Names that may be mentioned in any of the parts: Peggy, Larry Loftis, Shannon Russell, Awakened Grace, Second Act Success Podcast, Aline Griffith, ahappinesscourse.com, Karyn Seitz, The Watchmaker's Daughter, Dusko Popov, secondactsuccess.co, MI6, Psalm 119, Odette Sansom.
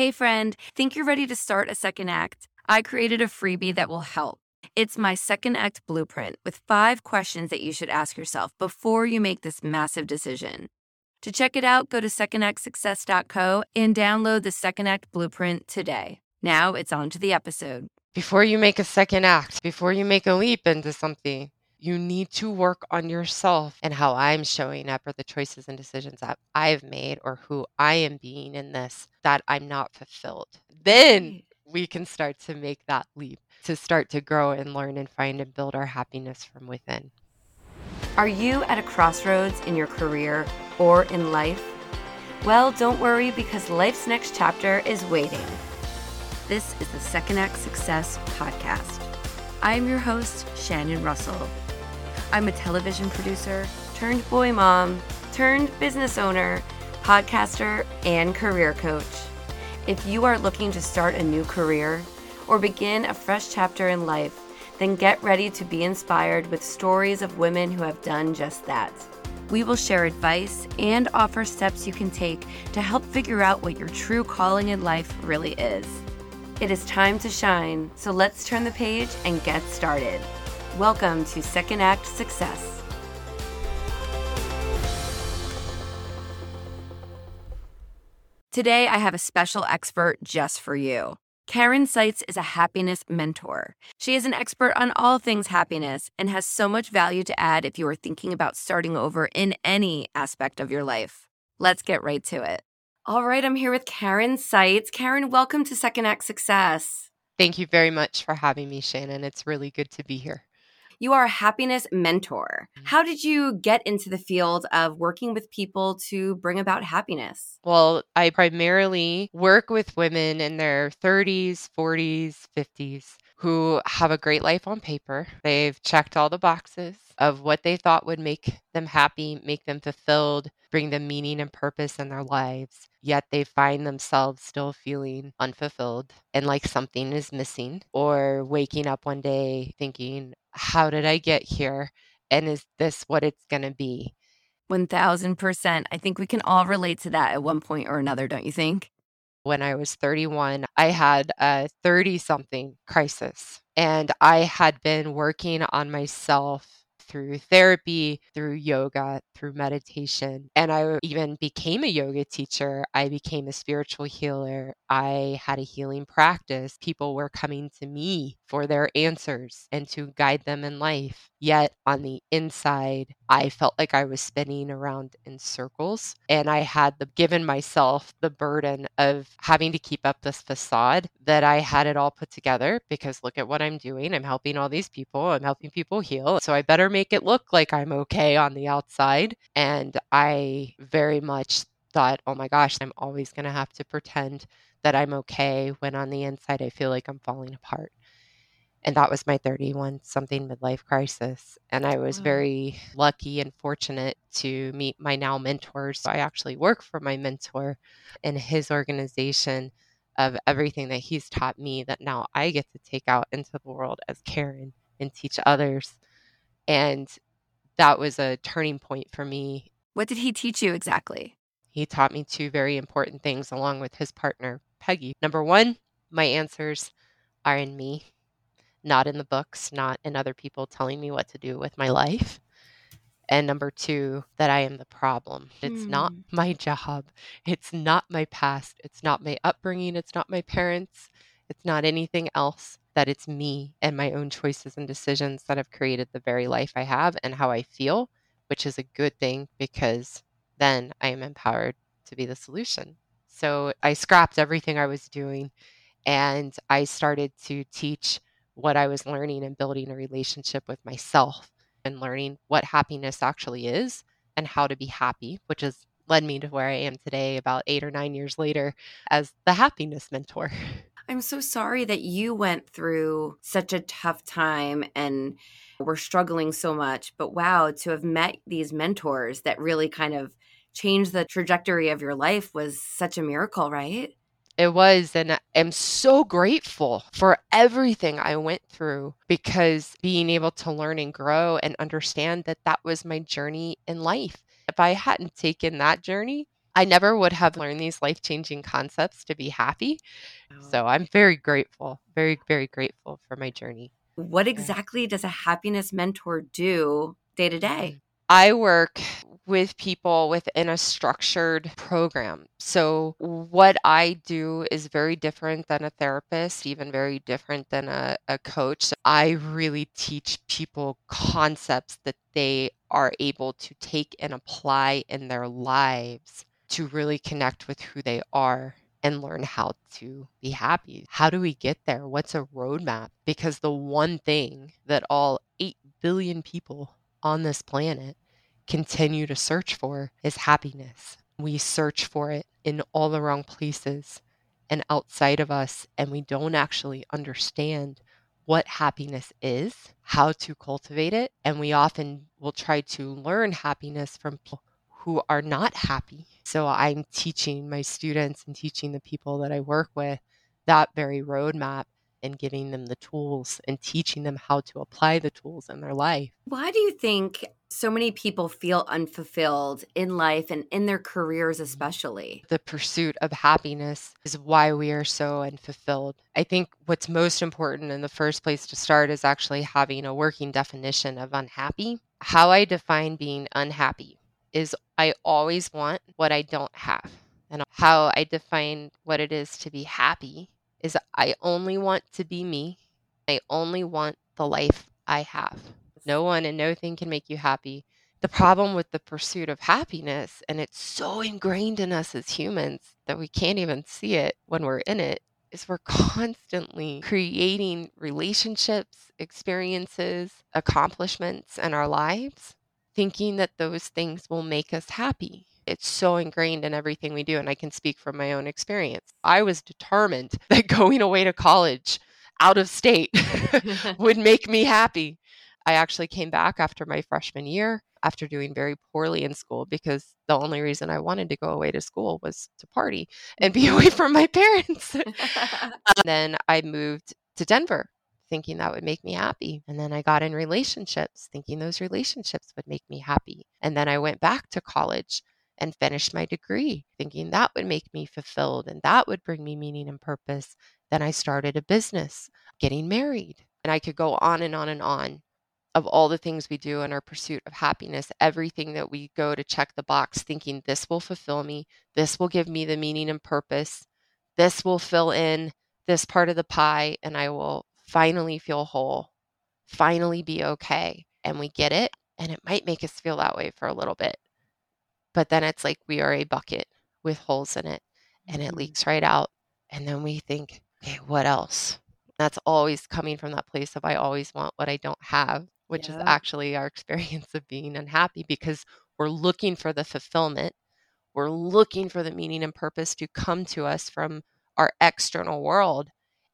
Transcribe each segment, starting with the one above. Hey friend, think you're ready to start a second act? I created a freebie that will help. It's my Second Act Blueprint with 5 questions that you should ask yourself before you make this massive decision. To check it out, go to secondactsuccess.co and download the Second Act Blueprint today. Now it's on to the episode. Before you make a second act, before you make a leap into something, you need to work on yourself and how I'm showing up or the choices and decisions that I've made or who I am being in this that I'm not fulfilled. Then we can start to make that leap to start to grow and learn and find and build our happiness from within. Are you at a crossroads in your career or in life? Well, don't worry, because life's next chapter is waiting. This is the Second Act Success Podcast. I'm your host, Shannon Russell. I'm a television producer, turned boy mom, turned business owner, podcaster, and career coach. If you are looking to start a new career or begin a fresh chapter in life, then get ready to be inspired with stories of women who have done just that. We will share advice and offer steps you can take to help figure out what your true calling in life really is. It is time to shine, so let's turn the page and get started. Welcome to Second Act Success. Today, I have a special expert just for you. Karyn Seitz is a happiness mentor. She is an expert on all things happiness and has so much value to add if you are thinking about starting over in any aspect of your life. Let's get right to it. All right, I'm here with Karyn Seitz. Karyn, welcome to Second Act Success. Thank you very much for having me, Shannon. It's really good to be here. You are a happiness mentor. How did you get into the field of working with people to bring about happiness? Well, I primarily work with women in their 30s, 40s, 50s who have a great life on paper. They've checked all the boxes of what they thought would make them happy, make them fulfilled, bring them meaning and purpose in their lives. Yet they find themselves still feeling unfulfilled and like something is missing, or waking up one day thinking, how did I get here? And is this what it's going to be? 1000%. I think we can all relate to that at one point or another, don't you think? When I was 31, I had a 30-something crisis, and I had been working on myself through therapy, through yoga, through meditation. And I even became a yoga teacher. I became a spiritual healer. I had a healing practice. People were coming to me for their answers and to guide them in life. Yet on the inside, I felt like I was spinning around in circles, and I had given myself the burden of having to keep up this facade that I had it all put together, because look at what I'm doing. I'm helping all these people. I'm helping people heal. So I better make it look like I'm okay on the outside. And I very much thought, oh my gosh, I'm always going to have to pretend that I'm okay when on the inside I feel like I'm falling apart. And that was my 31-something midlife crisis. And I was very lucky and fortunate to meet my now mentor. So I actually work for my mentor in his organization, of everything that he's taught me that now I get to take out into the world as Karyn and teach others. And that was a turning point for me. What did he teach you exactly? He taught me 2 very important things along with his partner, Peggy. Number 1, my answers are in me. Not in the books, not in other people telling me what to do with my life. And number 2, that I am the problem. It's not my job. It's not my past. It's not my upbringing. It's not my parents. It's not anything else. That it's me and my own choices and decisions that have created the very life I have and how I feel, which is a good thing, because then I am empowered to be the solution. So I scrapped everything I was doing, and I started to teach what I was learning and building a relationship with myself and learning what happiness actually is and how to be happy, which has led me to where I am today about 8 or 9 years later as the happiness mentor. I'm so sorry that you went through such a tough time and were struggling so much, but wow, to have met these mentors that really kind of changed the trajectory of your life was such a miracle, right? It was, and I'm so grateful for everything I went through, because being able to learn and grow and understand that that was my journey in life. If I hadn't taken that journey, I never would have learned these life-changing concepts to be happy. Wow. So I'm very grateful, very, very grateful for my journey. What exactly does a happiness mentor do day to day? I work with people within a structured program. So what I do is very different than a therapist, even very different than a coach. So I really teach people concepts that they are able to take and apply in their lives to really connect with who they are and learn how to be happy. How do we get there? What's a roadmap? Because the one thing that all 8 billion people on this planet continue to search for is happiness. We search for it in all the wrong places and outside of us, and we don't actually understand what happiness is, how to cultivate it, and we often will try to learn happiness from people who are not happy. So I'm teaching my students and teaching the people that I work with that very roadmap and giving them the tools and teaching them how to apply the tools in their life. Why do you think so many people feel unfulfilled in life and in their careers especially? The pursuit of happiness is why we are so unfulfilled. I think what's most important in the first place to start is actually having a working definition of unhappy. How I define being unhappy is I always want what I don't have. And how I define what it is to be happy is I only want to be me. I only want the life I have. No one and no thing can make you happy. The problem with the pursuit of happiness, and it's so ingrained in us as humans that we can't even see it when we're in it, is we're constantly creating relationships, experiences, accomplishments in our lives, thinking that those things will make us happy. It's so ingrained in everything we do. And I can speak from my own experience. I was determined that going away to college out of state would make me happy. I actually came back after my freshman year after doing very poorly in school because the only reason I wanted to go away to school was to party and be away from my parents. Then I moved to Denver thinking that would make me happy. And then I got in relationships thinking those relationships would make me happy. And then I went back to college and finished my degree, thinking that would make me fulfilled and that would bring me meaning and purpose. Then I started a business, getting married. And I could go on and on and on of all the things we do in our pursuit of happiness, everything that we go to check the box, thinking this will fulfill me, this will give me the meaning and purpose, this will fill in this part of the pie, and I will finally feel whole, finally be okay. And we get it, and it might make us feel that way for a little bit. But then it's like we are a bucket with holes in it and it leaks right out. And then we think, okay, what else? That's always coming from that place of I always want what I don't have, which is actually our experience of being unhappy because we're looking for the fulfillment. We're looking for the meaning and purpose to come to us from our external world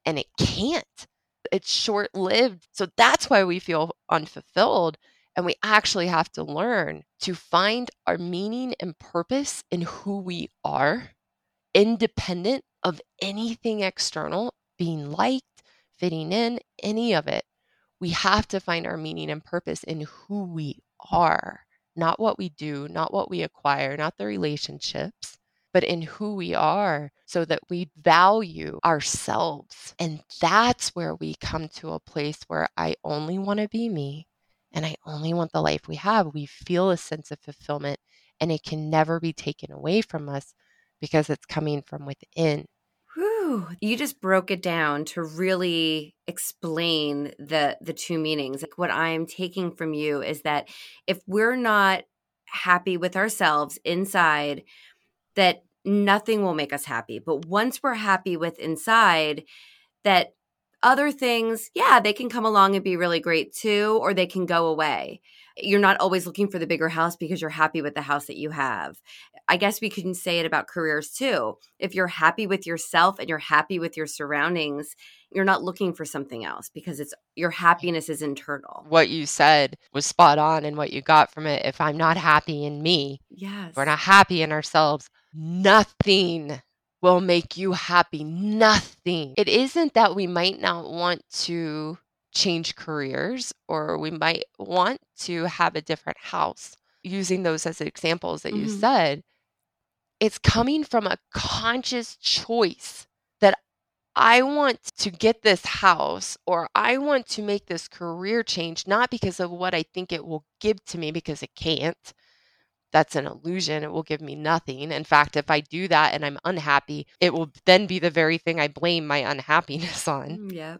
and it can't. It's short-lived. So that's why we feel unfulfilled. And we actually have to learn to find our meaning and purpose in who we are, independent of anything external, being liked, fitting in, any of it. We have to find our meaning and purpose in who we are, not what we do, not what we acquire, not the relationships, but in who we are so that we value ourselves. And that's where we come to a place where I only want to be me. And I only want the life we have. We feel a sense of fulfillment and it can never be taken away from us because it's coming from within. Whew. You just broke it down to really explain the two meanings. Like what I'm taking from you is that if we're not happy with ourselves inside, that nothing will make us happy. But once we're happy with inside, that other things, yeah, they can come along and be really great too, or they can go away. You're not always looking for the bigger house because you're happy with the house that you have. I guess we can say it about careers too. If you're happy with yourself and you're happy with your surroundings, you're not looking for something else because it's your happiness is internal. What you said was spot on and what you got from it. If I'm not happy in me, we're not happy in ourselves, nothing will make you happy. Nothing. It isn't that we might not want to change careers or we might want to have a different house. Using those as examples that you said, it's coming from a conscious choice that I want to get this house or I want to make this career change, not because of what I think it will give to me, because it can't. That's an illusion. It will give me nothing. In fact, if I do that and I'm unhappy, it will then be the very thing I blame my unhappiness on. Yeah.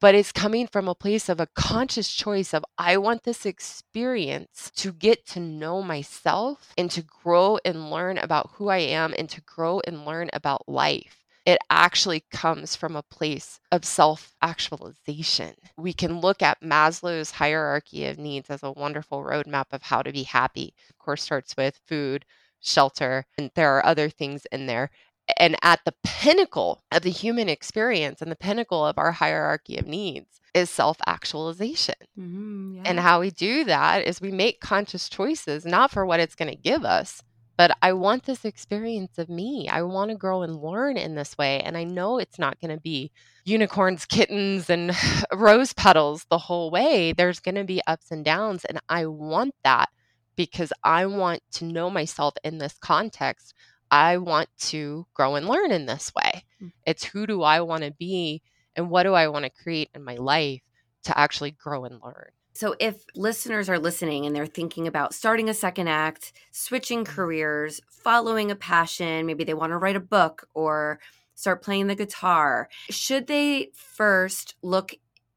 But it's coming from a place of a conscious choice of, I want this experience to get to know myself and to grow and learn about who I am and to grow and learn about life. It actually comes from a place of self-actualization. We can look at Maslow's hierarchy of needs as a wonderful roadmap of how to be happy. Of course, starts with food, shelter, and there are other things in there. And at the pinnacle of the human experience and the pinnacle of our hierarchy of needs is self-actualization. Mm-hmm, yeah. And how we do that is we make conscious choices, not for what it's going to give us, but I want this experience of me. I want to grow and learn in this way. And I know it's not going to be unicorns, kittens, and rose petals the whole way. There's going to be ups and downs. And I want that because I want to know myself in this context. I want to grow and learn in this way. It's who do I want to be and what do I want to create in my life to actually grow and learn? So if listeners are listening and they're thinking about starting a second act, switching careers, following a passion, maybe they want to write a book or start playing the guitar, should they first look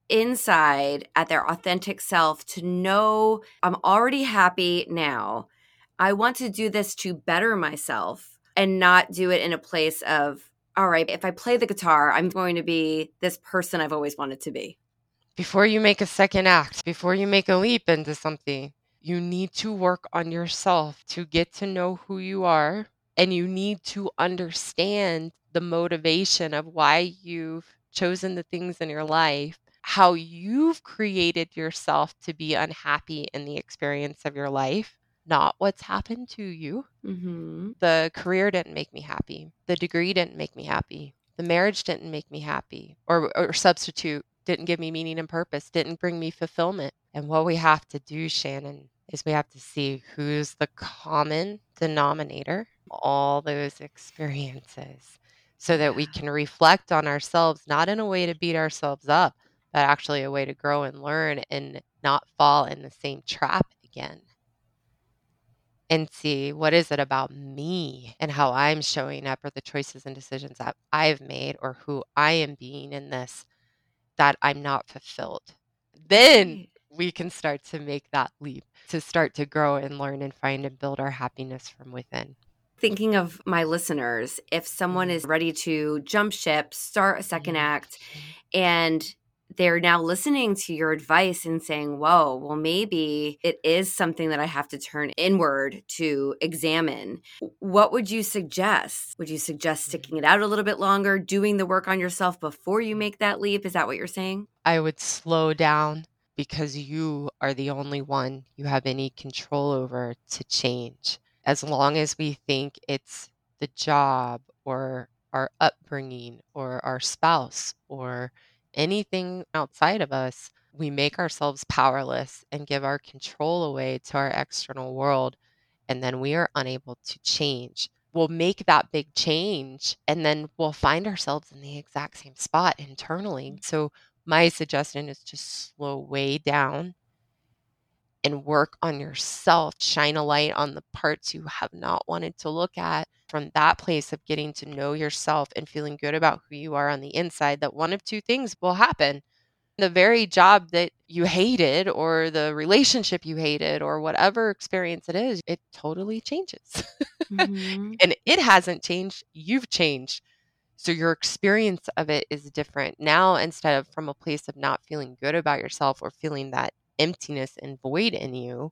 inside at their authentic self to know, I'm already happy now. I want to do this to better myself and not do it in a place of, all right, if I play the guitar, I'm going to be this person I've always wanted to be. Before you make a second act, before you make a leap into something, you need to work on yourself to get to know who you are. And you need to understand the motivation of why you've chosen the things in your life, how you've created yourself to be unhappy in the experience of your life, not what's happened to you. Mm-hmm. The career didn't make me happy. The degree didn't make me happy. The marriage didn't make me happy or substitute. Didn't give me meaning and purpose, didn't bring me fulfillment. And what we have to do, Shannon, is we have to see who's the common denominator, all those experiences, so that we can reflect on ourselves, not in a way to beat ourselves up, but actually a way to grow and learn and not fall in the same trap again. And see, what is it about me and how I'm showing up or the choices and decisions that I've made or who I am being in this that I'm not fulfilled. Then we can start to make that leap to start to grow and learn and find and build our happiness from within. Thinking of my listeners, if someone is ready to jump ship, start a second act, and they're now listening to your advice and saying, whoa, well, maybe it is something that I have to turn inward to examine. What would you suggest? Would you suggest sticking it out a little bit longer, doing the work on yourself before you make that leap? Is that what you're saying? I would slow down because you are the only one you have any control over to change. As long as we think it's the job or our upbringing or our spouse or anything outside of us, we make ourselves powerless and give our control away to our external world, and then we are unable to change. We'll make that big change, and then we'll find ourselves in the exact same spot internally. So my suggestion is to slow way down and work on yourself, shine a light on the parts you have not wanted to look at from that place of getting to know yourself and feeling good about who you are on the inside, that one of two things will happen. The very job that you hated or the relationship you hated or whatever experience it is, it totally changes. Mm-hmm. And it hasn't changed. You've changed. So your experience of it is different. Now, instead of from a place of not feeling good about yourself or feeling that emptiness and void in you,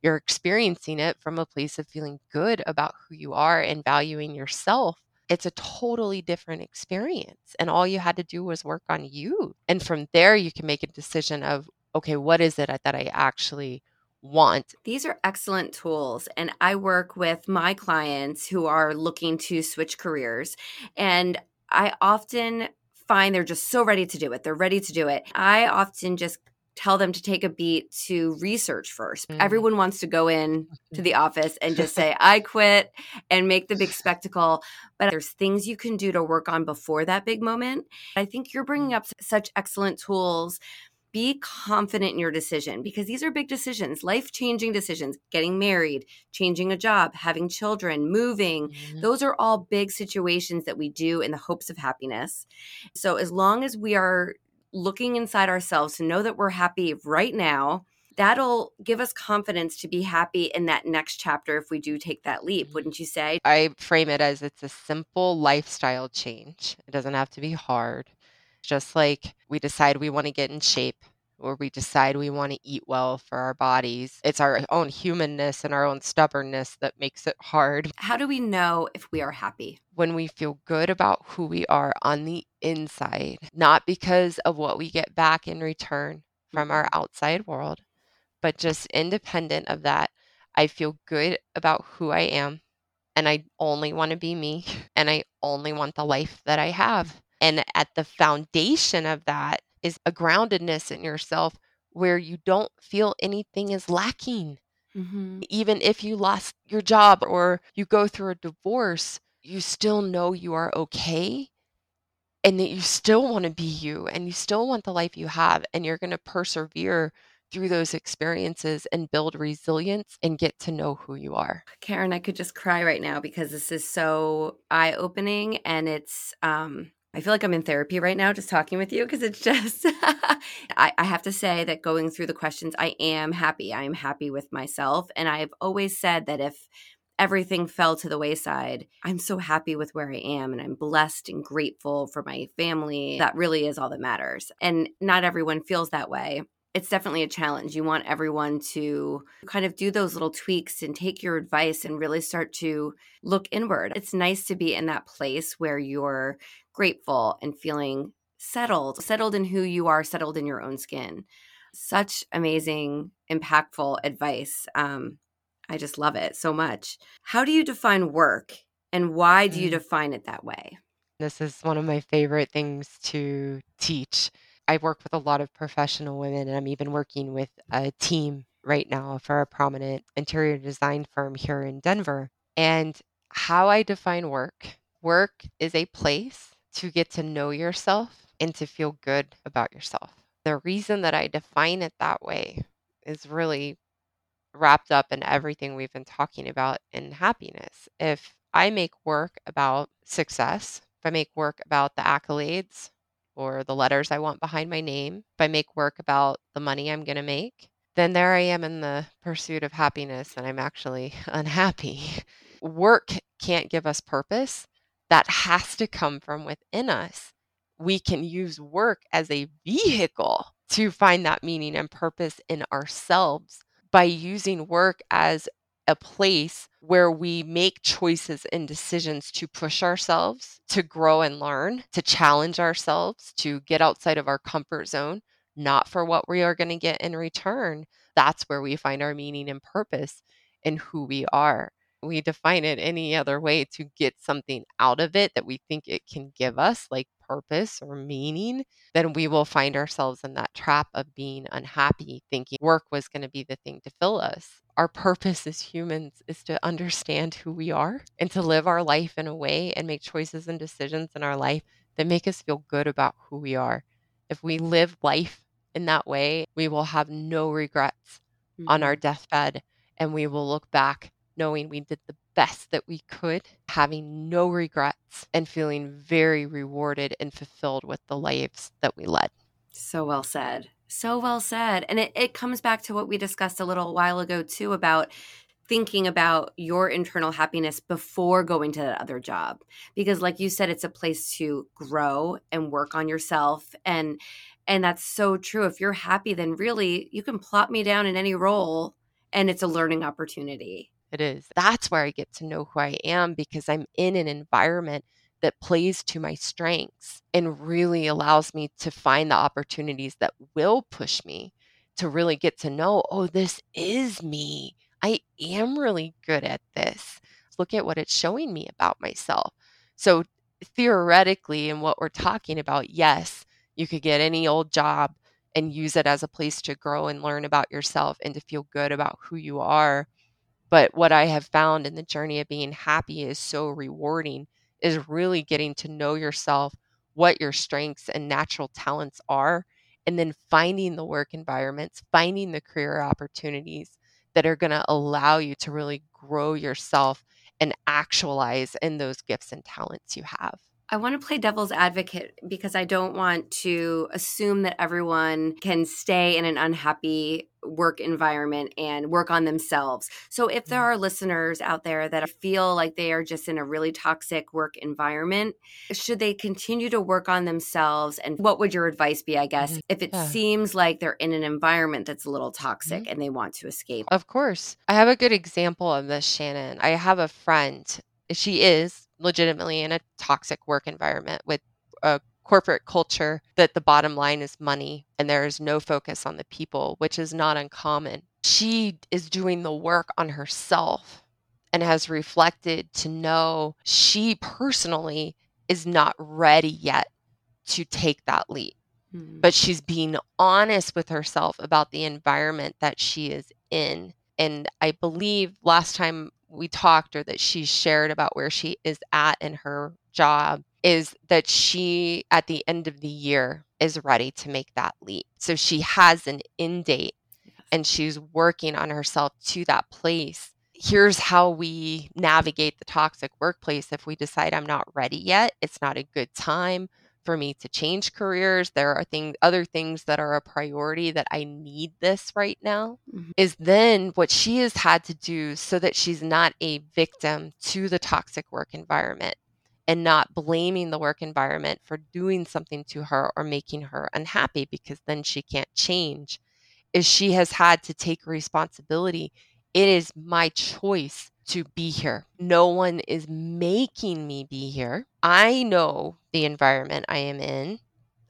you're experiencing it from a place of feeling good about who you are and valuing yourself. It's a totally different experience. And all you had to do was work on you. And from there, you can make a decision of, okay, what is it that I actually want? These are excellent tools. And I work with my clients who are looking to switch careers. And I often find they're just so ready to do it. They're ready to do it. I often just tell them to take a beat to research first. Everyone wants to go in to the office and just say, I quit, and make the big spectacle. But there's things you can do to work on before that big moment. I think you're bringing up such excellent tools. Be confident in your decision, because these are big decisions, life-changing decisions, getting married, changing a job, having children, moving. Mm-hmm. Those are all big situations that we do in the hopes of happiness. So as long as we are looking inside ourselves to know that we're happy right now, that'll give us confidence to be happy in that next chapter if we do take that leap, wouldn't you say? I frame it as it's a simple lifestyle change. It doesn't have to be hard. Just like we decide we want to get in shape, or we decide we want to eat well for our bodies. It's our own humanness and our own stubbornness that makes it hard. How do we know if we are happy? When we feel good about who we are on the inside, not because of what we get back in return from our outside world, but just independent of that, I feel good about who I am, and I only want to be me, and I only want the life that I have. And at the foundation of that is a groundedness in yourself where you don't feel anything is lacking. Mm-hmm. Even if you lost your job or you go through a divorce, you still know you are okay, and that you still want to be you, and you still want the life you have, and you're going to persevere through those experiences and build resilience and get to know who you are. Karyn, I could just cry right now because this is so eye-opening, and it's... I feel like I'm in therapy right now just talking with you, because it's just, I have to say that going through the questions, I am happy. I am happy with myself. And I've always said that if everything fell to the wayside, I'm so happy with where I am, and I'm blessed and grateful for my family. That really is all that matters. And not everyone feels that way. It's definitely a challenge. You want everyone to kind of do those little tweaks and take your advice and really start to look inward. It's nice to be in that place where you're grateful and feeling settled in who you are, settled in your own skin. Such amazing, impactful advice. I just love it so much. How do you define work, and why do you define it that way? This is one of my favorite things to teach. I work with a lot of professional women, and I'm even working with a team right now for a prominent interior design firm here in Denver. And how I define work is a place to get to know yourself and to feel good about yourself. The reason that I define it that way is really wrapped up in everything we've been talking about in happiness. If I make work about success, if I make work about the accolades, or the letters I want behind my name, if I make work about the money I'm going to make, then there I am in the pursuit of happiness, and I'm actually unhappy. Work can't give us purpose. That has to come from within us. We can use work as a vehicle to find that meaning and purpose in ourselves by using work as a place where we make choices and decisions to push ourselves, to grow and learn, to challenge ourselves, to get outside of our comfort zone, not for what we are going to get in return. That's where we find our meaning and purpose and who we are. We define it any other way to get something out of it that we think it can give us, like purpose or meaning, then we will find ourselves in that trap of being unhappy, thinking work was going to be the thing to fill us. Our purpose as humans is to understand who we are and to live our life in a way and make choices and decisions in our life that make us feel good about who we are. If we live life in that way, we will have no regrets on our deathbed, and we will look back knowing we did the best that we could, having no regrets, and feeling very rewarded and fulfilled with the lives that we led. So well said. So well said. And it comes back to what we discussed a little while ago, too, about thinking about your internal happiness before going to that other job. Because like you said, it's a place to grow and work on yourself. And that's so true. If you're happy, then really you can plop me down in any role, and it's a learning opportunity. It is. That's where I get to know who I am, because I'm in an environment that plays to my strengths and really allows me to find the opportunities that will push me to really get to know, oh, this is me. I am really good at this. Look at what it's showing me about myself. So theoretically, in what we're talking about, yes, you could get any old job. and use it as a place to grow and learn about yourself and to feel good about who you are. But what I have found in the journey of being happy is so rewarding, is really getting to know yourself, what your strengths and natural talents are, and then finding the work environments, finding the career opportunities that are going to allow you to really grow yourself and actualize in those gifts and talents you have. I want to play devil's advocate because I don't want to assume that everyone can stay in an unhappy work environment and work on themselves. So if there are listeners out there that feel like they are just in a really toxic work environment, should they continue to work on themselves? And what would your advice be, I guess, if it seems like they're in an environment that's a little toxic and they want to escape? Of course. I have a good example of this, Shannon. I have a friend. She is legitimately in a toxic work environment with a corporate culture that the bottom line is money and there is no focus on the people, which is not uncommon. She is doing the work on herself and has reflected to know she personally is not ready yet to take that leap. But she's being honest with herself about the environment that she is in. And I believe last time we talked, or that she shared about where she is at in her job, is that she, at the end of the year, is ready to make that leap. So she has an end date and she's working on herself to that place. Here's how we navigate the toxic workplace. If we decide I'm not ready yet, it's not a good time for me to change careers. There are other things that are a priority that I need this right now, is then what she has had to do so that she's not a victim to the toxic work environment and not blaming the work environment for doing something to her or making her unhappy, because then she can't change, is she has had to take responsibility. It is my choice to be here. No one is making me be here. I know the environment I am in.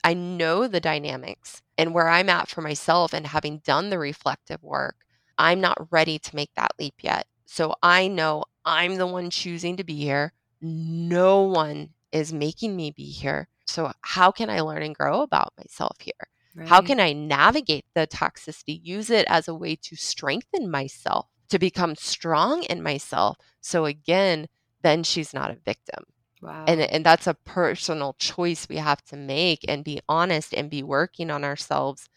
I know the dynamics and where I'm at for myself, and having done the reflective work, I'm not ready to make that leap yet. So I know I'm the one choosing to be here. No one is making me be here. So how can I learn and grow about myself here? Right. How can I navigate the toxicity, use it as a way to strengthen myself, to become strong in myself? So again, then she's not a victim. Wow. And that's a personal choice we have to make, and be honest and be working on ourselves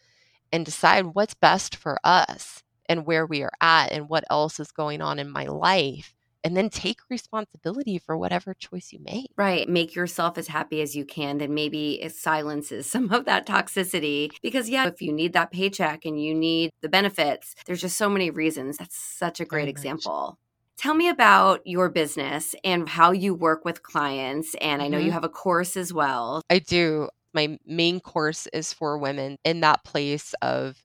and decide what's best for us and where we are at and what else is going on in my life. And then take responsibility for whatever choice you make. Right. Make yourself as happy as you can. Then maybe it silences some of that toxicity. Because, if you need that paycheck and you need the benefits, there's just so many reasons. That's such a great example. Tell me about your business and how you work with clients. And I know you have a course as well. I do. My main course is for women in that place of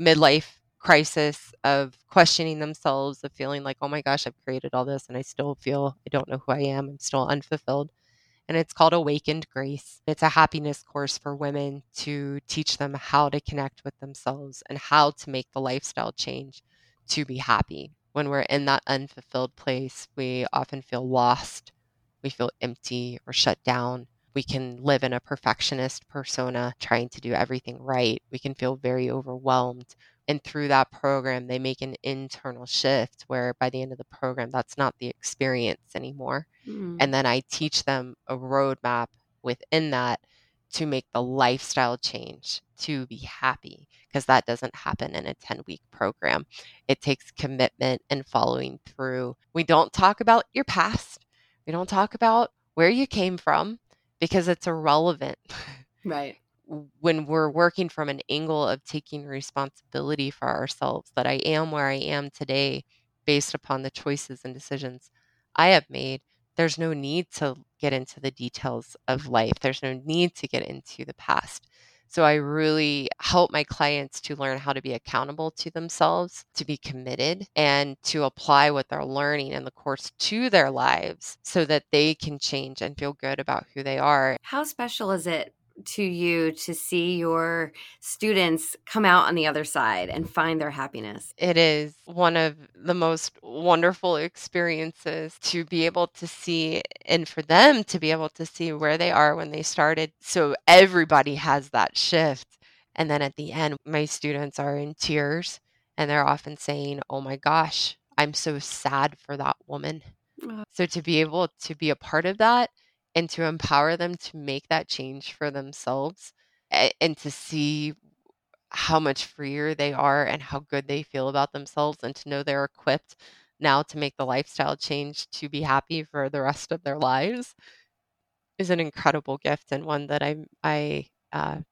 midlife crisis, of questioning themselves, of feeling like, oh my gosh, I've created all this and I still feel I don't know who I am. I'm still unfulfilled. And it's called Awakened Grace. It's a happiness course for women to teach them how to connect with themselves and how to make the lifestyle change to be happy. When we're in that unfulfilled place, we often feel lost. We feel empty or shut down. We can live in a perfectionist persona, trying to do everything right. We can feel very overwhelmed. And through that program, they make an internal shift where by the end of the program, that's not the experience anymore. And then I teach them a roadmap within that to make the lifestyle change to be happy, because that doesn't happen in a 10-week program. It takes commitment and following through. We don't talk about your past. We don't talk about where you came from, because it's irrelevant. Right. When we're working from an angle of taking responsibility for ourselves, that I am where I am today based upon the choices and decisions I have made, there's no need to get into the details of life. There's no need to get into the past. So I really help my clients to learn how to be accountable to themselves, to be committed, and to apply what they're learning in the course to their lives so that they can change and feel good about who they are. How special is it to you to see your students come out on the other side and find their happiness? It is one of the most wonderful experiences to be able to see, and for them to be able to see where they are when they started. So everybody has that shift. And then at the end, my students are in tears and they're often saying, oh my gosh, I'm so sad for that woman. Wow. So to be able to be a part of that and to empower them to make that change for themselves and to see how much freer they are and how good they feel about themselves and to know they're equipped now to make the lifestyle change to be happy for the rest of their lives is an incredible gift and one that I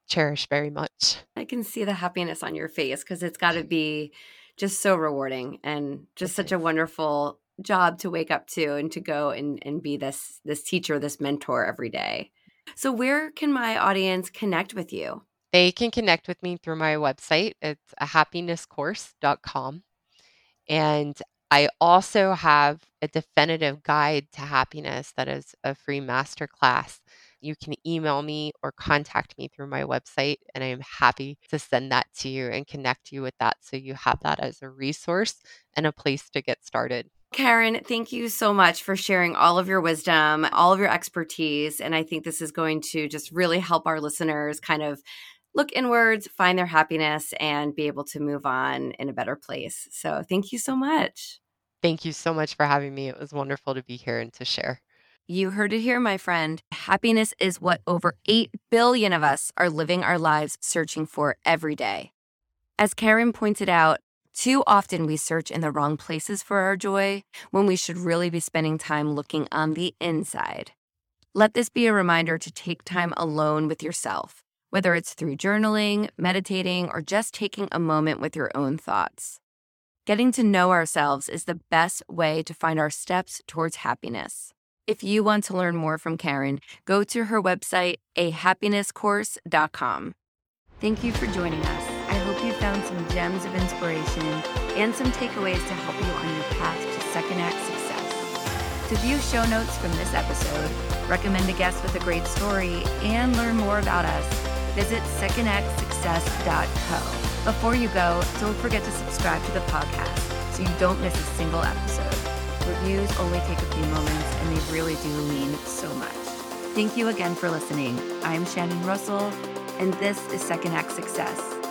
cherish very much. I can see the happiness on your face because it's got to be just so rewarding and just such a wonderful job to wake up to and to go and be this teacher, this mentor every day. So where can my audience connect with you? They can connect with me through my website. It's ahappinesscourse.com. And I also have a definitive guide to happiness that is a free masterclass. You can email me or contact me through my website, and I am happy to send that to you and connect you with that so you have that as a resource and a place to get started. Karyn, thank you so much for sharing all of your wisdom, all of your expertise. And I think this is going to just really help our listeners kind of look inwards, find their happiness, and be able to move on in a better place. So thank you so much. Thank you so much for having me. It was wonderful to be here and to share. You heard it here, my friend. Happiness is what over 8 billion of us are living our lives searching for every day. As Karyn pointed out, too often we search in the wrong places for our joy when we should really be spending time looking on the inside. Let this be a reminder to take time alone with yourself, whether it's through journaling, meditating, or just taking a moment with your own thoughts. Getting to know ourselves is the best way to find our steps towards happiness. If you want to learn more from Karyn, go to her website, ahappinesscourse.com. Thank you for joining us. I hope you found some gems of inspiration and some takeaways to help you on your path to Second Act success. To view show notes from this episode, recommend a guest with a great story, and learn more about us, visit secondactsuccess.co. Before you go, don't forget to subscribe to the podcast so you don't miss a single episode. Reviews only take a few moments, and they really do mean so much. Thank you again for listening. I'm Shannon Russell, and this is Second Act Success.